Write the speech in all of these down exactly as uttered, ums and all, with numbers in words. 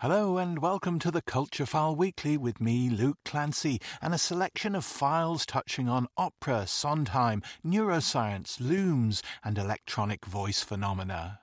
Hello and welcome to the Culture File Weekly with me, Luke Clancy, and a selection of files touching on opera, Sondheim, neuroscience, looms and electronic voice phenomena.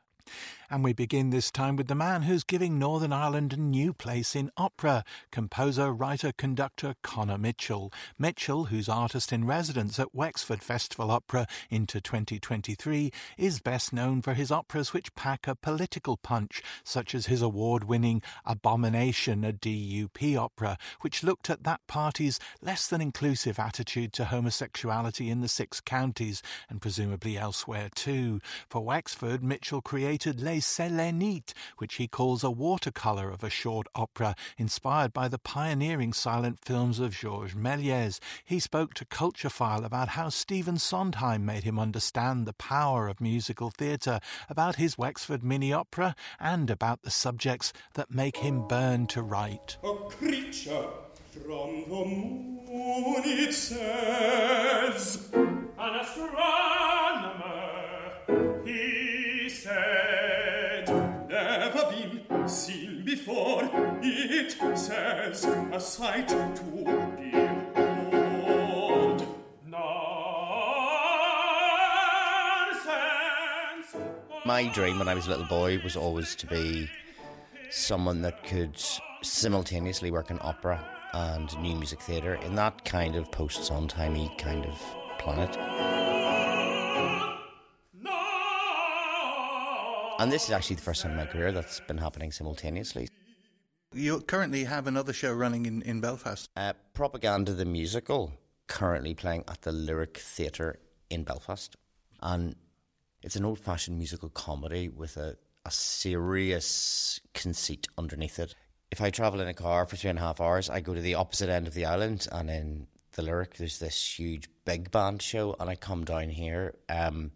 And we begin this time with the man who's giving Northern Ireland a new place in opera, composer, writer, conductor Conor Mitchell. Mitchell, who's artist in residence at Wexford Festival Opera into twenty twenty-three, is best known for his operas which pack a political punch, such as his award-winning Abomination, a D U P opera, which looked at that party's less-than-inclusive attitude to homosexuality in the six counties, and presumably elsewhere too. For Wexford, Mitchell created Lacey Selenite, which he calls a watercolour of a short opera inspired by the pioneering silent films of Georges Méliès. He spoke to Culturefile about how Stephen Sondheim made him understand the power of musical theatre, about his Wexford mini-opera, and about the subjects that make him burn to write. A creature from the moon, it says, an astronomer, he says, seen before, it says, a sight to behold. My dream when I was a little boy was always to be someone that could simultaneously work in opera and new music theatre in that kind of post-Sondheim-y kind of planet. And this is actually the first time in my career that's been happening simultaneously. You currently have another show running in, in Belfast. Uh, Propaganda the Musical, currently playing at the Lyric Theatre in Belfast. And it's an old-fashioned musical comedy with a, a serious conceit underneath it. If I travel in a car for three and a half hours, I go to the opposite end of the island, and in the Lyric there's this huge big band show, and I come down here... Um,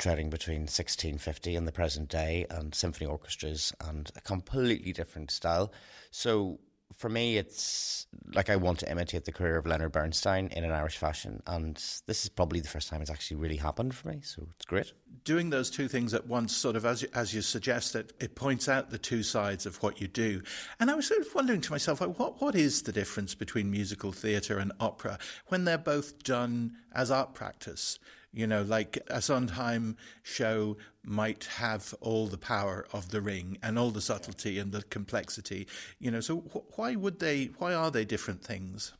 treading between sixteen fifty and the present day and symphony orchestras and a completely different style. So for me, it's like I want to imitate the career of Leonard Bernstein in an Irish fashion, and this is probably the first time it's actually really happened for me, so it's great. Doing those two things at once, sort of, as you, as you suggest, that it points out the two sides of what you do. And I was sort of wondering to myself, like, what what is the difference between musical theatre and opera when they're both done as art practice? You know, like a Sondheim show might have all the power of The Ring and all the subtlety and the complexity, you know, so wh- why would they, why are they different things?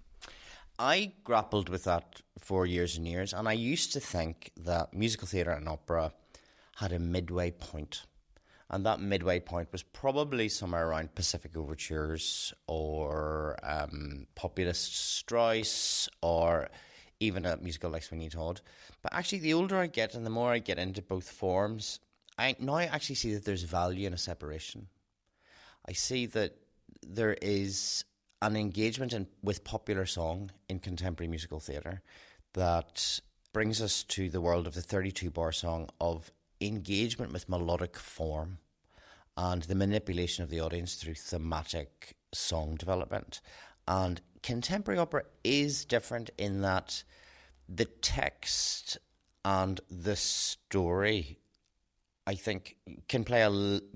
I grappled with that for years and years, and I used to think that musical theatre and opera had a midway point, and that midway point was probably somewhere around Pacific Overtures or um, Populist Strauss or... even a musical like Sweeney Todd. But actually, the older I get and the more I get into both forms, I now I actually see that there's value in a separation. I see that there is an engagement in, with popular song in contemporary musical theatre that brings us to the world of the thirty-two bar song, of engagement with melodic form and the manipulation of the audience through thematic song development. And contemporary opera is different in that the text and the story, I think, can play a,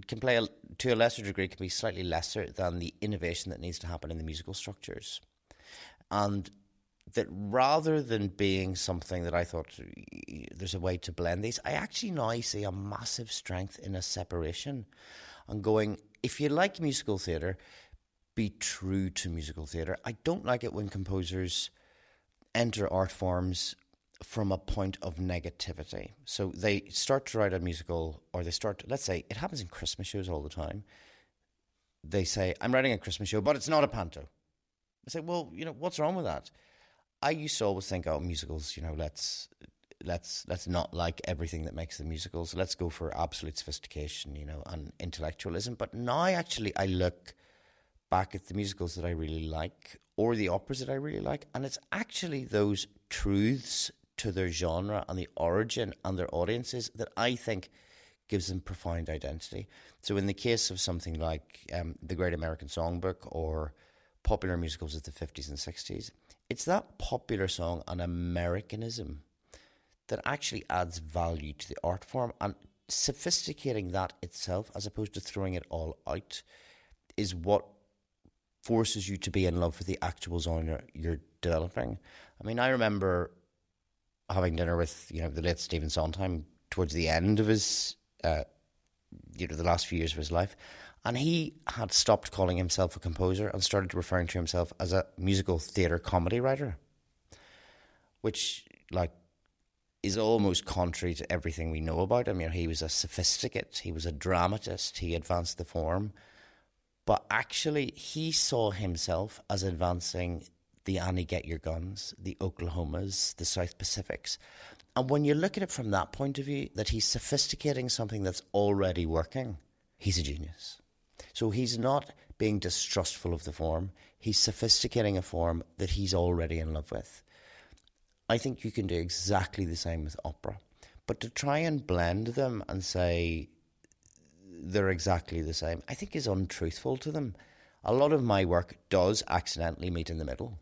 can play a, to a lesser degree, can be slightly lesser than the innovation that needs to happen in the musical structures. And that rather than being something that I thought there's a way to blend these, I actually now see a massive strength in a separation and going, if you like musical theatre, be true to musical theatre. I don't like it when composers enter art forms from a point of negativity. So they start to write a musical, or they start, let's say, it happens in Christmas shows all the time. They say, I'm writing a Christmas show, but it's not a panto. I say, well, you know, what's wrong with that? I used to always think, oh, musicals, you know, let's let's let's not like everything that makes the musicals. Let's go for absolute sophistication, you know, and intellectualism. But now, actually, I look... back at the musicals that I really like or the operas that I really like, and it's actually those truths to their genre and the origin and their audiences that I think gives them profound identity. So in the case of something like um, The Great American Songbook or popular musicals of the fifties and sixties, it's that popular song and Americanism that actually adds value to the art form and sophisticating that itself as opposed to throwing it all out is what forces you to be in love with the actual genre you're developing. I mean, I remember having dinner with, you know, the late Stephen Sondheim towards the end of his, uh, you know, the last few years of his life, and he had stopped calling himself a composer and started referring to himself as a musical theatre comedy writer, which, like, is almost contrary to everything we know about him. You know, he was a sophisticate, he was a dramatist, he advanced the form, but actually he saw himself as advancing the Annie Get Your Guns, the Oklahomas, the South Pacifics. And when you look at it from that point of view, that he's sophisticating something that's already working, he's a genius. So he's not being distrustful of the form. He's sophisticating a form that he's already in love with. I think you can do exactly the same with opera. But to try and blend them and say they're exactly the same, I think is untruthful to them. A lot of my work does accidentally meet in the middle.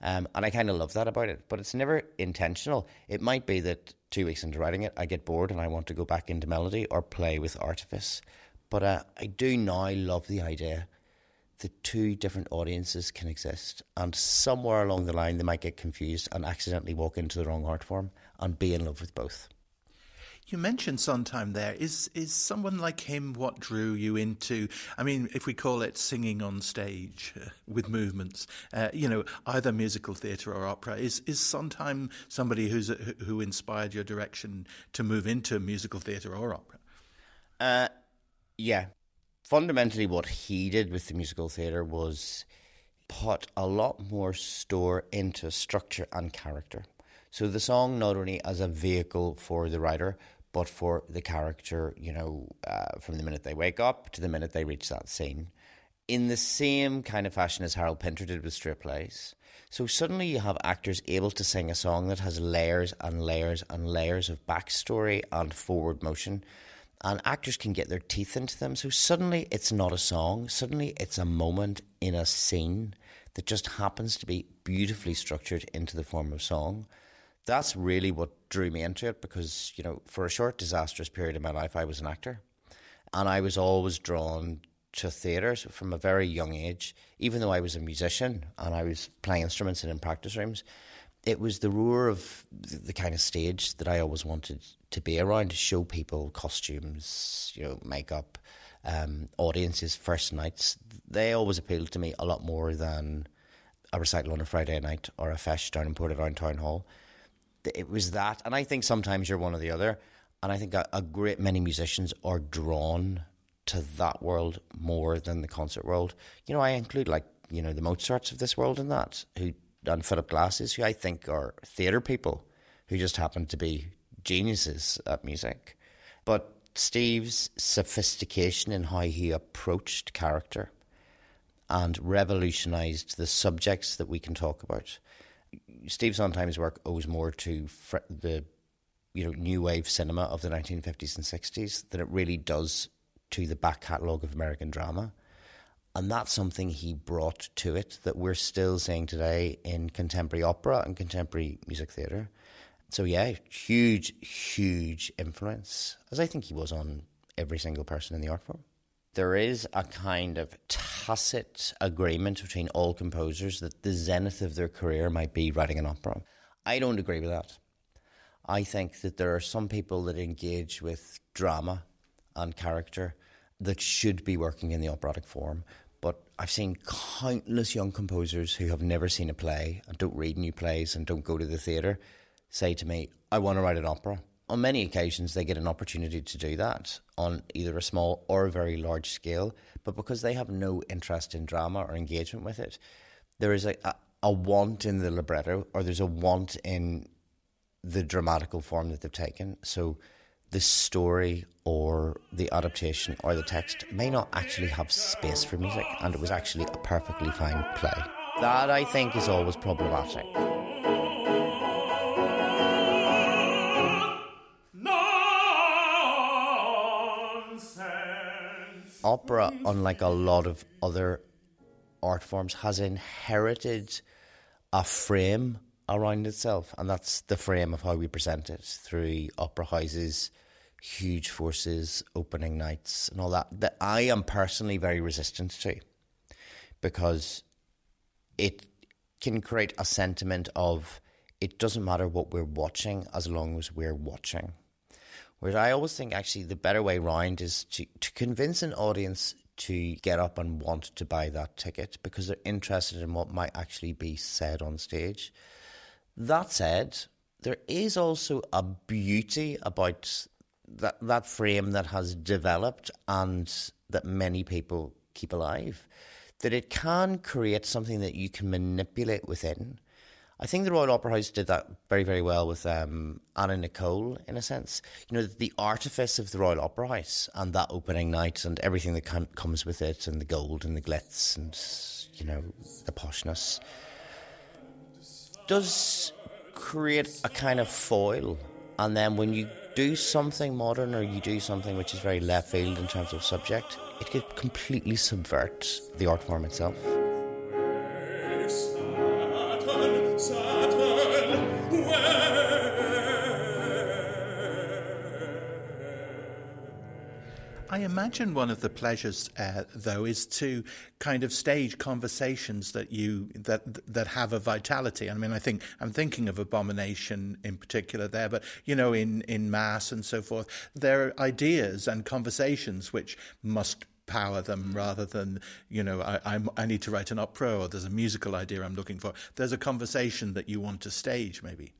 Um, and I kind of love that about it, but it's never intentional. It might be that two weeks into writing it, I get bored and I want to go back into melody or play with artifice. But uh, I do now love the idea that two different audiences can exist, and somewhere along the line they might get confused and accidentally walk into the wrong art form and be in love with both. You mentioned Sondheim there. Is is someone like him what drew you into, I mean, if we call it singing on stage uh, with movements, uh, you know, either musical theatre or opera, is is Sondheim somebody who's who inspired your direction to move into musical theatre or opera? Uh, yeah. Fundamentally what he did with the musical theatre was put a lot more store into structure and character. So the song not only as a vehicle for the writer, but for the character, you know, uh, from the minute they wake up to the minute they reach that scene. In the same kind of fashion as Harold Pinter did with straight plays. So suddenly you have actors able to sing a song that has layers and layers and layers of backstory and forward motion. And actors can get their teeth into them. So suddenly it's not a song. Suddenly it's a moment in a scene that just happens to be beautifully structured into the form of song. That's really what drew me into it because, you know, for a short, disastrous period of my life, I was an actor. And I was always drawn to theatre from a very young age. Even though I was a musician and I was playing instruments and in practice rooms, it was the roar of the kind of stage that I always wanted to be around, to show people costumes, you know, makeup, um, audiences, first nights. They always appealed to me a lot more than a recital on a Friday night or a fesh down in Portadown Town Hall. It was that, and I think sometimes you're one or the other, and I think a, a great many musicians are drawn to that world more than the concert world. You know, I include, like, you know, the Mozarts of this world and that, who and Philip Glasses, who I think are theatre people who just happen to be geniuses at music. But Steve's sophistication in how he approached character and revolutionised the subjects that we can talk about. Steve Sondheim's work owes more to fr- the you know, new wave cinema of the nineteen fifties and sixties than it really does to the back catalogue of American drama. And that's something he brought to it that we're still seeing today in contemporary opera and contemporary music theatre. So yeah, huge, huge influence, as I think he was on every single person in the art form. There is a kind of tacit agreement between all composers that the zenith of their career might be writing an opera. I don't agree with that. I think that there are some people that engage with drama and character that should be working in the operatic form. But I've seen countless young composers who have never seen a play and don't read new plays and don't go to the theatre say to me, I want to write an opera. On many occasions, they get an opportunity to do that on either a small or a very large scale, but because they have no interest in drama or engagement with it, there is a, a, a want in the libretto, or there's a want in the dramatical form that they've taken. So the story or the adaptation or the text may not actually have space for music, and it was actually a perfectly fine play. That, I think, is always problematic. Opera, unlike a lot of other art forms, has inherited a frame around itself, and that's the frame of how we present it through opera houses, huge forces, opening nights and all that, that I am personally very resistant to, because it can create a sentiment of it doesn't matter what we're watching as long as we're watching. Whereas I always think actually the better way round is to, to convince an audience to get up and want to buy that ticket because they're interested in what might actually be said on stage. That said, there is also a beauty about that, that frame that has developed and that many people keep alive, that it can create something that you can manipulate within. I think the Royal Opera House did that very, very well with um, Anna Nicole, in a sense. You know, the artifice of the Royal Opera House and that opening night and everything that com- comes with it, and the gold and the glitz and, you know, the poshness, does create a kind of foil. And then when you do something modern or you do something which is very left field in terms of subject, it could completely subvert the art form itself. I imagine one of the pleasures, uh, though, is to kind of stage conversations that you that that have a vitality. I mean, I think I'm thinking of Abomination in particular there, but you know, in in Mass and so forth, there are ideas and conversations which must power them rather than, you know, I I'm, I need to write an opera, or there's a musical idea I'm looking for. There's a conversation that you want to stage, maybe.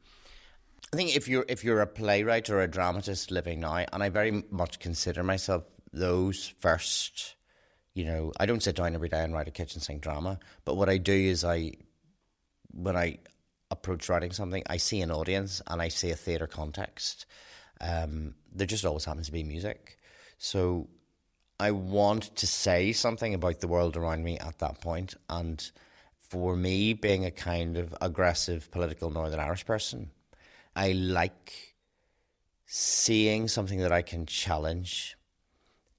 I think if you're if you're a playwright or a dramatist living now, and I very much consider myself those first, you know, I don't sit down every day and write a kitchen sink drama, but what I do is I, when I approach writing something, I see an audience and I see a theatre context. Um, there just always happens to be music. So I want to say something about the world around me at that point. And for me, being a kind of aggressive political Northern Irish person, I like seeing something that I can challenge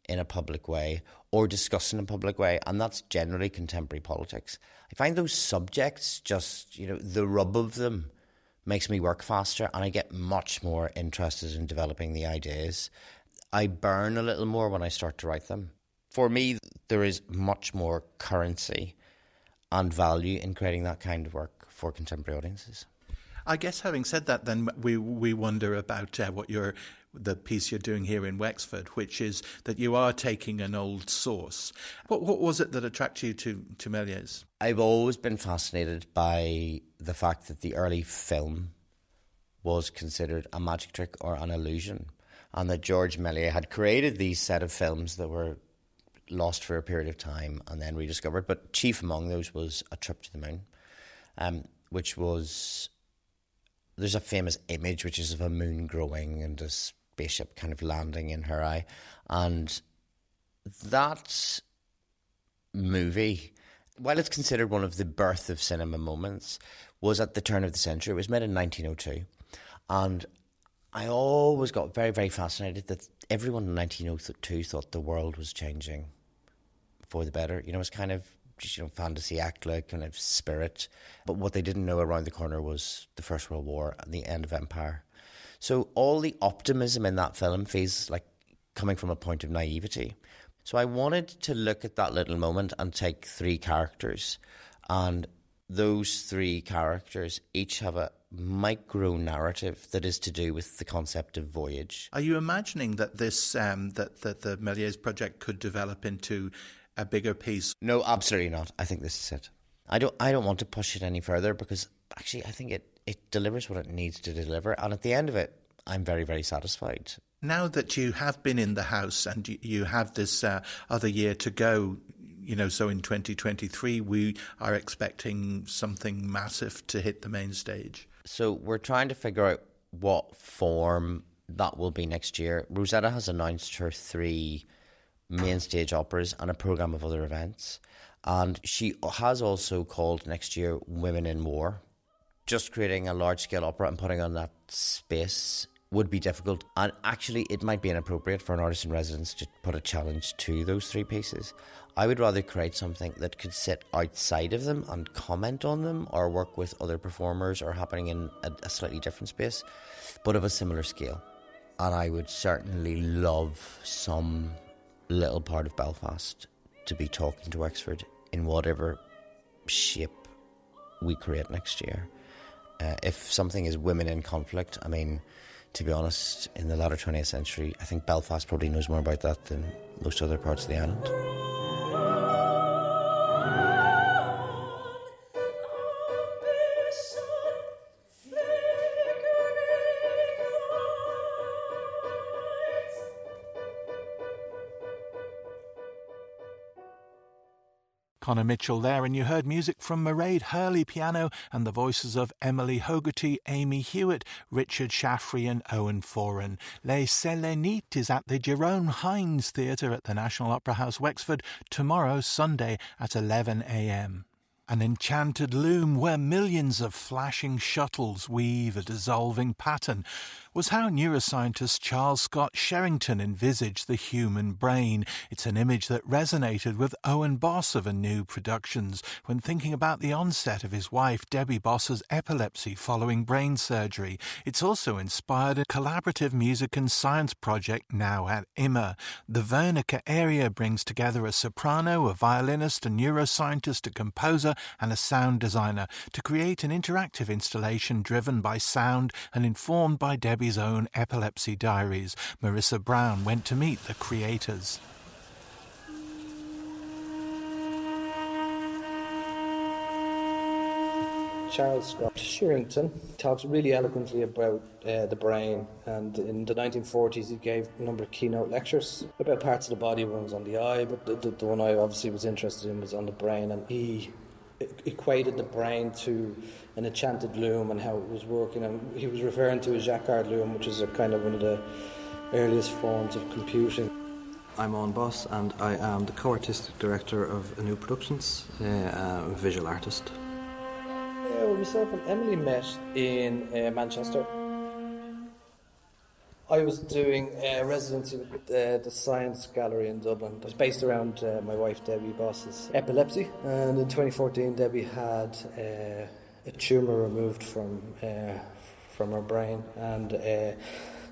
in a public way or discuss in a public way, and that's generally contemporary politics. I find those subjects just, you know, the rub of them makes me work faster and I get much more interested in developing the ideas. I burn a little more when I start to write them. For me, there is much more currency and value in creating that kind of work for contemporary audiences. I guess having said that, then we we wonder about uh, what your the piece you're doing here in Wexford, which is that you are taking an old source. What what was it that attracted you to, to Méliès? I've always been fascinated by the fact that the early film was considered a magic trick or an illusion, and that Georges Méliès had created these set of films that were lost for a period of time and then rediscovered. But chief among those was A Trip to the Moon, um, which was... There's a famous image which is of a moon growing and a spaceship kind of landing in her eye. And that movie, while it's considered one of the birth of cinema moments, was at the turn of the century. It was made in nineteen oh two. And I always got very, very fascinated that everyone in nineteen oh two thought the world was changing for the better. You know, it's kind of... Just, you know, fantasy-like kind of spirit. But what they didn't know around the corner was the First World War and the end of empire. So all the optimism in that film feels like coming from a point of naivety. So I wanted to look at that little moment and take three characters. And those three characters each have a micro-narrative that is to do with the concept of voyage. Are you imagining that this, um, that, that the Méliès project could develop into... a bigger piece? No, absolutely not. I think this is it. I don't I don't want to push it any further because actually I think it, it delivers what it needs to deliver, and at the end of it I'm very, very satisfied. Now that you have been in the house and you have this uh, other year to go, you know, so in twenty twenty-three we are expecting something massive to hit the main stage. So we're trying to figure out what form that will be next year. Rosetta has announced her three main stage operas and a programme of other events. And she has also called next year Women in War. Just creating a large-scale opera and putting on that space would be difficult. And actually, it might be inappropriate for an artist-in-residence to put a challenge to those three pieces. I would rather create something that could sit outside of them and comment on them or work with other performers or happening in a, a slightly different space, but of a similar scale. and I would certainly love some little part of Belfast to be talking to Wexford in whatever shape we create next year. Uh, if something is women in conflict, I mean, to be honest, in the latter twentieth century, I think Belfast probably knows more about that than most other parts of the island. Conor Mitchell there, and you heard music from Mairead Hurley piano and the voices of Emily Hogarty, Amy Hewitt, Richard Shaffrey and Owen Foran. Les Selenites is at the Jerome Hines Theatre at the National Opera House Wexford tomorrow, Sunday, at eleven a m. An enchanted loom where millions of flashing shuttles weave a dissolving pattern was how neuroscientist Charles Scott Sherrington envisaged the human brain. It's an image that resonated with Owen Boss of A N U Productions when thinking about the onset of his wife Debbie Boss's epilepsy following brain surgery. It's also inspired a collaborative music and science project now at I M M A. The Wernicke Area brings together a soprano, a violinist, a neuroscientist, a composer and a sound designer to create an interactive installation driven by sound and informed by Debbie's own epilepsy diaries. Marissa Brown went to meet the creators. Charles Scott Sherrington talks really eloquently about uh, the brain, and in the nineteen forties he gave a number of keynote lectures about parts of the body. One was on the eye, but the, the, the one I obviously was interested in was on the brain, and he equated the brain to an enchanted loom and how it was working, and he was referring to a Jacquard loom, which is a kind of one of the earliest forms of computing. I'm Owen Boss and I am the co-artistic director of A N U Productions, uh, a visual artist. Yeah, well, myself and Emily met in uh, Manchester. I was doing a residency with uh, the Science Gallery in Dublin. It was based around uh, my wife Debbie Boss's epilepsy. And in twenty fourteen, Debbie had uh, a tumour removed from uh, from her brain, and uh,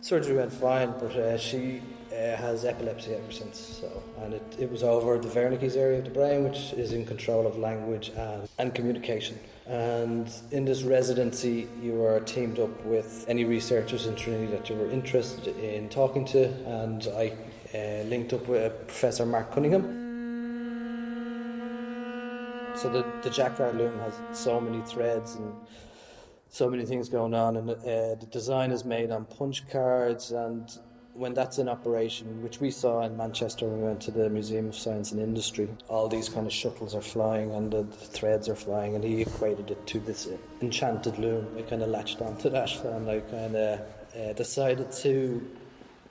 surgery went fine. But uh, she uh, has epilepsy ever since. So, and it, it was over the Wernicke's area of the brain, which is in control of language and, and communication. And in this residency, you were teamed up with any researchers in Trinity that you were interested in talking to, and I uh, linked up with Professor Mark Cunningham. So the, the Jacquard loom has so many threads and so many things going on, and uh, the design is made on punch cards, and when that's in operation, which we saw in Manchester when we went to the Museum of Science and Industry, all these kind of shuttles are flying and the threads are flying, and he equated it to this enchanted loom. I kind of latched onto that, and I kind of uh, decided to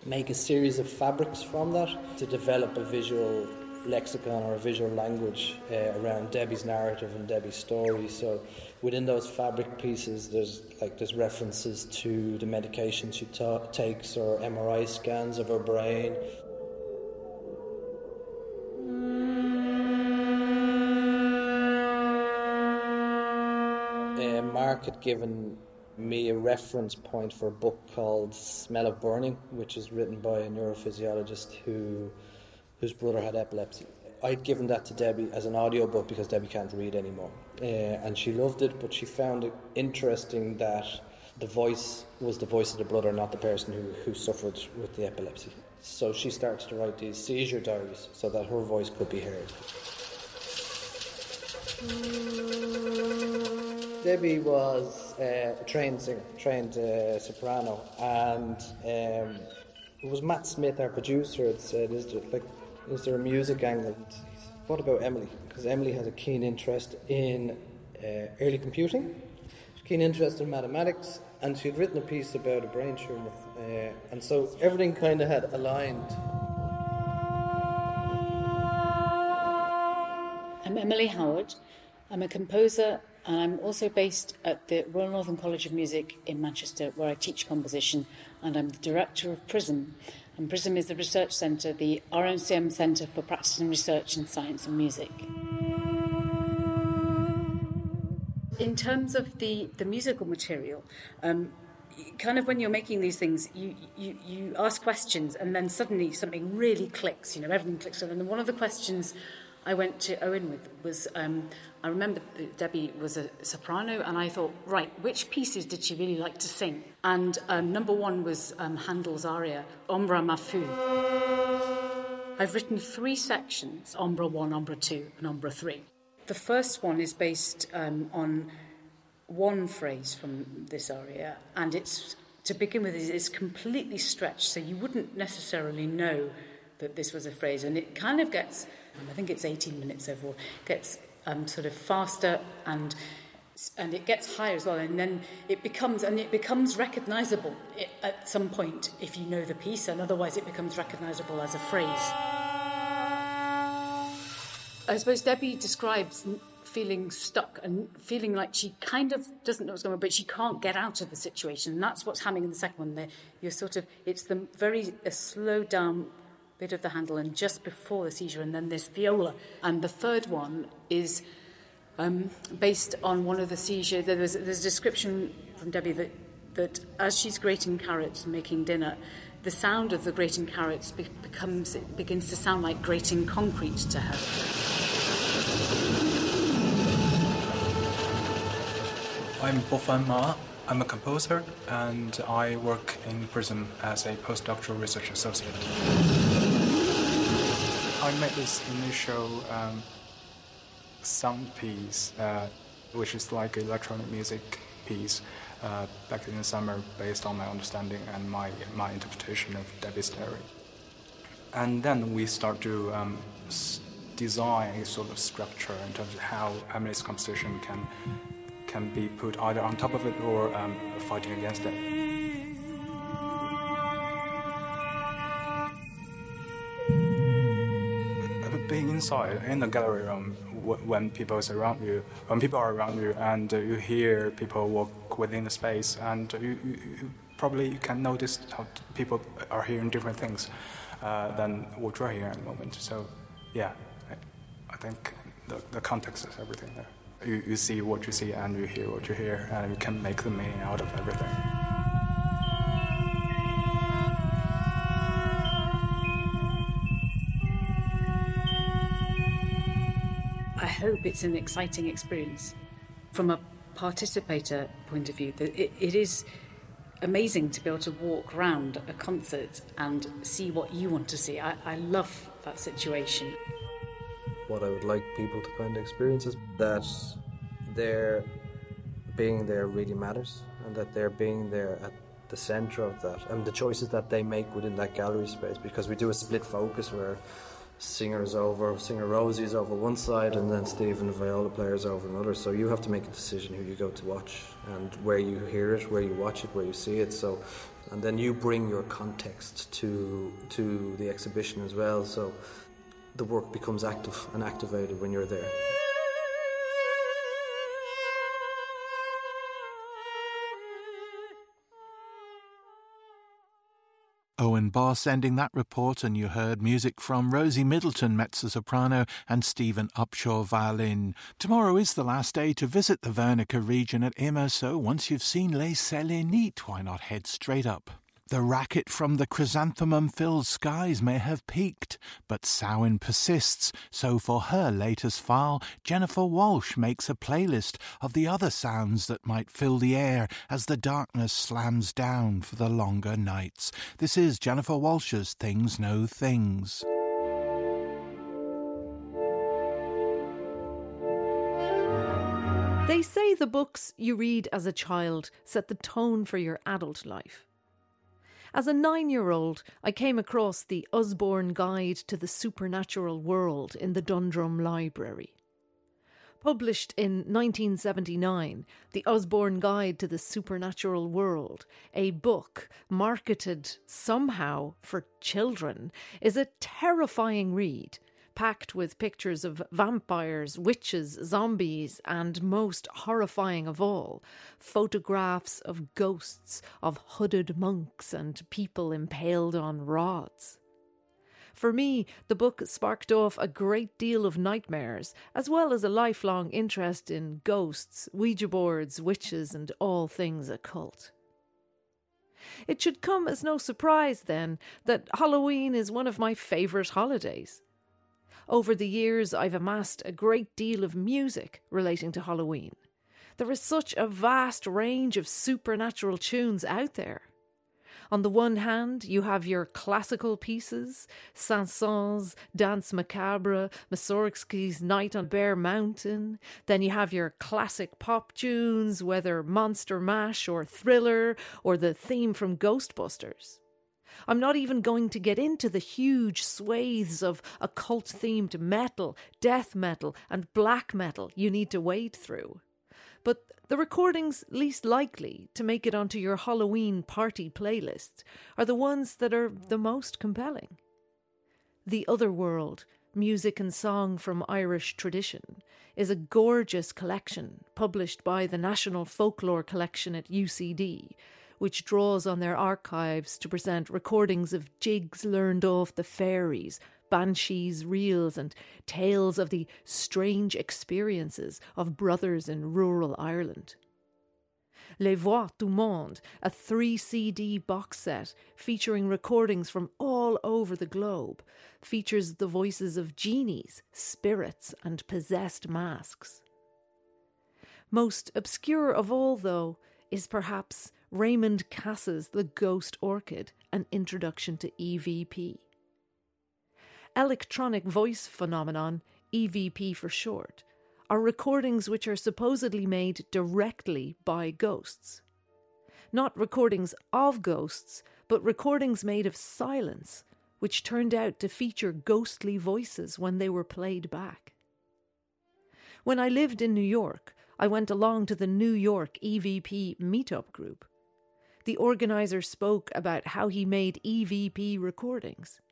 make a series of fabrics from that to develop a visual lexicon or a visual language uh, around Debbie's narrative and Debbie's story. So within those fabric pieces, there's like there's references to the medications she ta- takes or M R I scans of her brain. Uh, Mark had given me a reference point for a book called Smell of Burning, which is written by a neurophysiologist who whose brother had epilepsy. I'd given that to Debbie as an audiobook because Debbie can't read anymore. Uh, and she loved it, but she found it interesting that the voice was the voice of the brother, not the person who, who suffered with the epilepsy. So she started to write these seizure diaries so that her voice could be heard. Debbie was uh, a trained singer, trained uh, soprano, and um, it was Matt Smith, our producer, had said, is there, like, is there a music angle? What about Emily? Because Emily has a keen interest in uh, early computing, keen interest in mathematics, and she had written a piece about a brain tumor, uh, and so everything kind of had aligned. I'm Emily Howard. I'm a composer, and I'm also based at the Royal Northern College of Music in Manchester, where I teach composition, and I'm the director of PRISM. And PRISM is the research centre, the R N C M Centre for Practice and Research in Science and Music. In terms of the, the musical material, um, kind of when you're making these things, you, you, you ask questions and then suddenly something really clicks, you know, everything clicks. And then one of the questions I went to Owen with was, um, I remember Debbie was a soprano, and I thought, right, which pieces did she really like to sing? And um, number one was um, Handel's aria, Ombra Ma Fu. I've written three sections, Ombra one, Ombra two, and Ombra three. The first one is based um, on one phrase from this aria, and it's, to begin with, it's completely stretched, so you wouldn't necessarily know that this was a phrase, and it kind of gets, I think it's eighteen minutes overall, gets um, sort of faster, and and it gets higher as well, and then it becomes, and it becomes recognisable at some point if you know the piece, and otherwise it becomes recognisable as a phrase. I suppose Debbie describes feeling stuck and feeling like she kind of doesn't know what's going on, but she can't get out of the situation, and that's what's happening in the second one. There, you're sort of, it's the very uh, slowed down bit of the Handel, and just before the seizure, and then this viola. And the third one is um, based on one of the seizure. There was, there's a description from Debbie that, that as she's grating carrots and making dinner, the sound of the grating carrots be- becomes it begins to sound like grating concrete to her. I'm Bofan Ma. I'm a composer, and I work in PRISM as a postdoctoral research associate. I made this initial um, sound piece, uh, which is like an electronic music piece, uh, back in the summer, based on my understanding and my, my interpretation of Debbie's theory. And then we start to um, s- design a sort of structure in terms of how Emily's composition can can be put either on top of it or um, fighting against it. But being inside, in the gallery room, w- when people is around you, when people are around you, and uh, you hear people walk within the space, and you, you, you probably you can notice how people are hearing different things uh, than what you're hearing at the moment. So, yeah, I, I think the, the context is everything there. You, you see what you see, and you hear what you hear, and you can make the meaning out of everything. I hope it's an exciting experience. From a participator point of view, it, it is amazing to be able to walk around a concert and see what you want to see. I, I love that situation. What I would like people to kind of experience is that their being there really matters, and that their being there at the centre of that, and the choices that they make within that gallery space, because we do a split focus where singers over, singer Rosie's over one side, and then Stephen, the viola player's over another. So you have to make a decision who you go to watch, and where you hear it, where you watch it, where you see it. So, and then you bring your context to to the exhibition as well. So the work becomes active and activated when you're there. Owen Boss ending that report, and you heard music from Rosie Middleton, mezzo-soprano, and Stephen Upshaw, violin. Tomorrow is the last day to visit the Wernicke region at I M M A, so once you've seen Les Selenites, why not head straight up? The racket from the chrysanthemum-filled skies may have peaked, but Samhain persists, so for her latest file, Jennifer Walsh makes a playlist of the other sounds that might fill the air as the darkness slams down for the longer nights. This is Jennifer Walsh's Things Know Things. They say the books you read as a child set the tone for your adult life. As a nine-year-old, I came across the Osborne Guide to the Supernatural World in the Dundrum Library. Published in nineteen seventy-nine, the Osborne Guide to the Supernatural World, a book marketed somehow for children, is a terrifying read, packed with pictures of vampires, witches, zombies, and most horrifying of all, photographs of ghosts of hooded monks and people impaled on rods. For me, the book sparked off a great deal of nightmares, as well as a lifelong interest in ghosts, Ouija boards, witches, and all things occult. It should come as no surprise, then, that Halloween is one of my favourite holidays. Over the years, I've amassed a great deal of music relating to Halloween. There is such a vast range of supernatural tunes out there. On the one hand, you have your classical pieces, Saint-Saëns, Danse Macabre, Mussorgsky's Night on Bear Mountain. Then you have your classic pop tunes, whether Monster Mash or Thriller or the theme from Ghostbusters. I'm not even going to get into the huge swathes of occult-themed metal, death metal and black metal you need to wade through. But the recordings least likely to make it onto your Halloween party playlist are the ones that are the most compelling. The Other World, Music and Song from Irish Tradition, is a gorgeous collection published by the National Folklore Collection at U C D, which draws on their archives to present recordings of jigs learned off the fairies, banshees, reels and tales of the strange experiences of brothers in rural Ireland. Les Voix du Monde, a three C D box set featuring recordings from all over the globe, features the voices of genies, spirits and possessed masks. Most obscure of all, though, is perhaps Raymond Cass's The Ghost Orchid, an introduction to E V P. Electronic voice phenomenon, E V P for short, are recordings which are supposedly made directly by ghosts. Not recordings of ghosts, but recordings made of silence, which turned out to feature ghostly voices when they were played back. When I lived in New York, I went along to the New York E V P meetup group. The organizer spoke about how he made E V P recordings.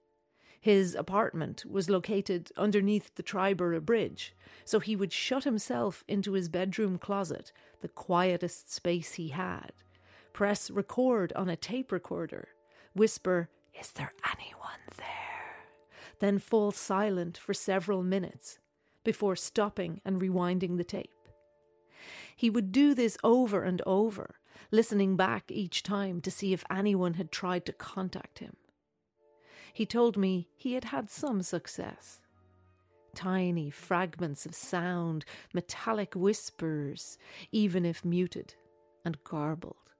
His apartment was located underneath the Triborough Bridge, so he would shut himself into his bedroom closet, the quietest space he had, press record on a tape recorder, whisper, "Is there anyone there?" then fall silent for several minutes before stopping and rewinding the tape. He would do this over and over, listening back each time to see if anyone had tried to contact him. He told me he had had some success. Tiny fragments of sound, metallic whispers, even if muted and garbled.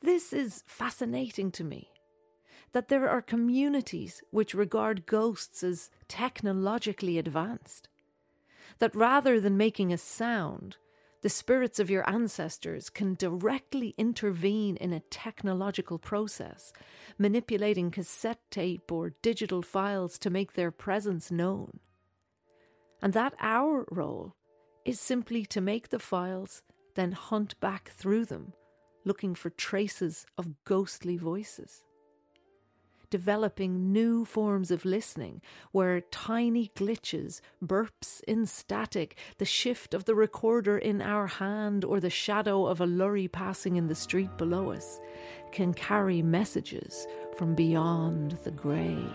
This is fascinating to me, that there are communities which regard ghosts as technologically advanced. That rather than making a sound, the spirits of your ancestors can directly intervene in a technological process, manipulating cassette tape or digital files to make their presence known. And that our role is simply to make the files, then hunt back through them, looking for traces of ghostly voices. Developing new forms of listening where tiny glitches, burps in static, the shift of the recorder in our hand or the shadow of a lorry passing in the street below us can carry messages from beyond the grave.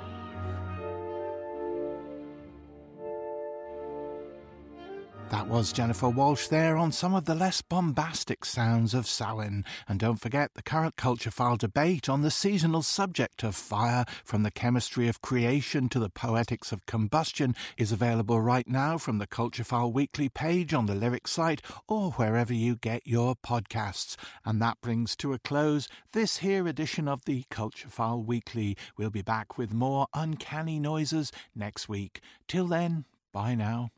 That was Jennifer Walsh there on some of the less bombastic sounds of Samhain. And don't forget the current Culture File debate on the seasonal subject of fire, from the chemistry of creation to the poetics of combustion, is available right now from the Culture File weekly page on the Lyric site or wherever you get your podcasts. And that brings to a close this here edition of the Culture File Weekly. We'll be back with more uncanny noises next week. Till then, bye now.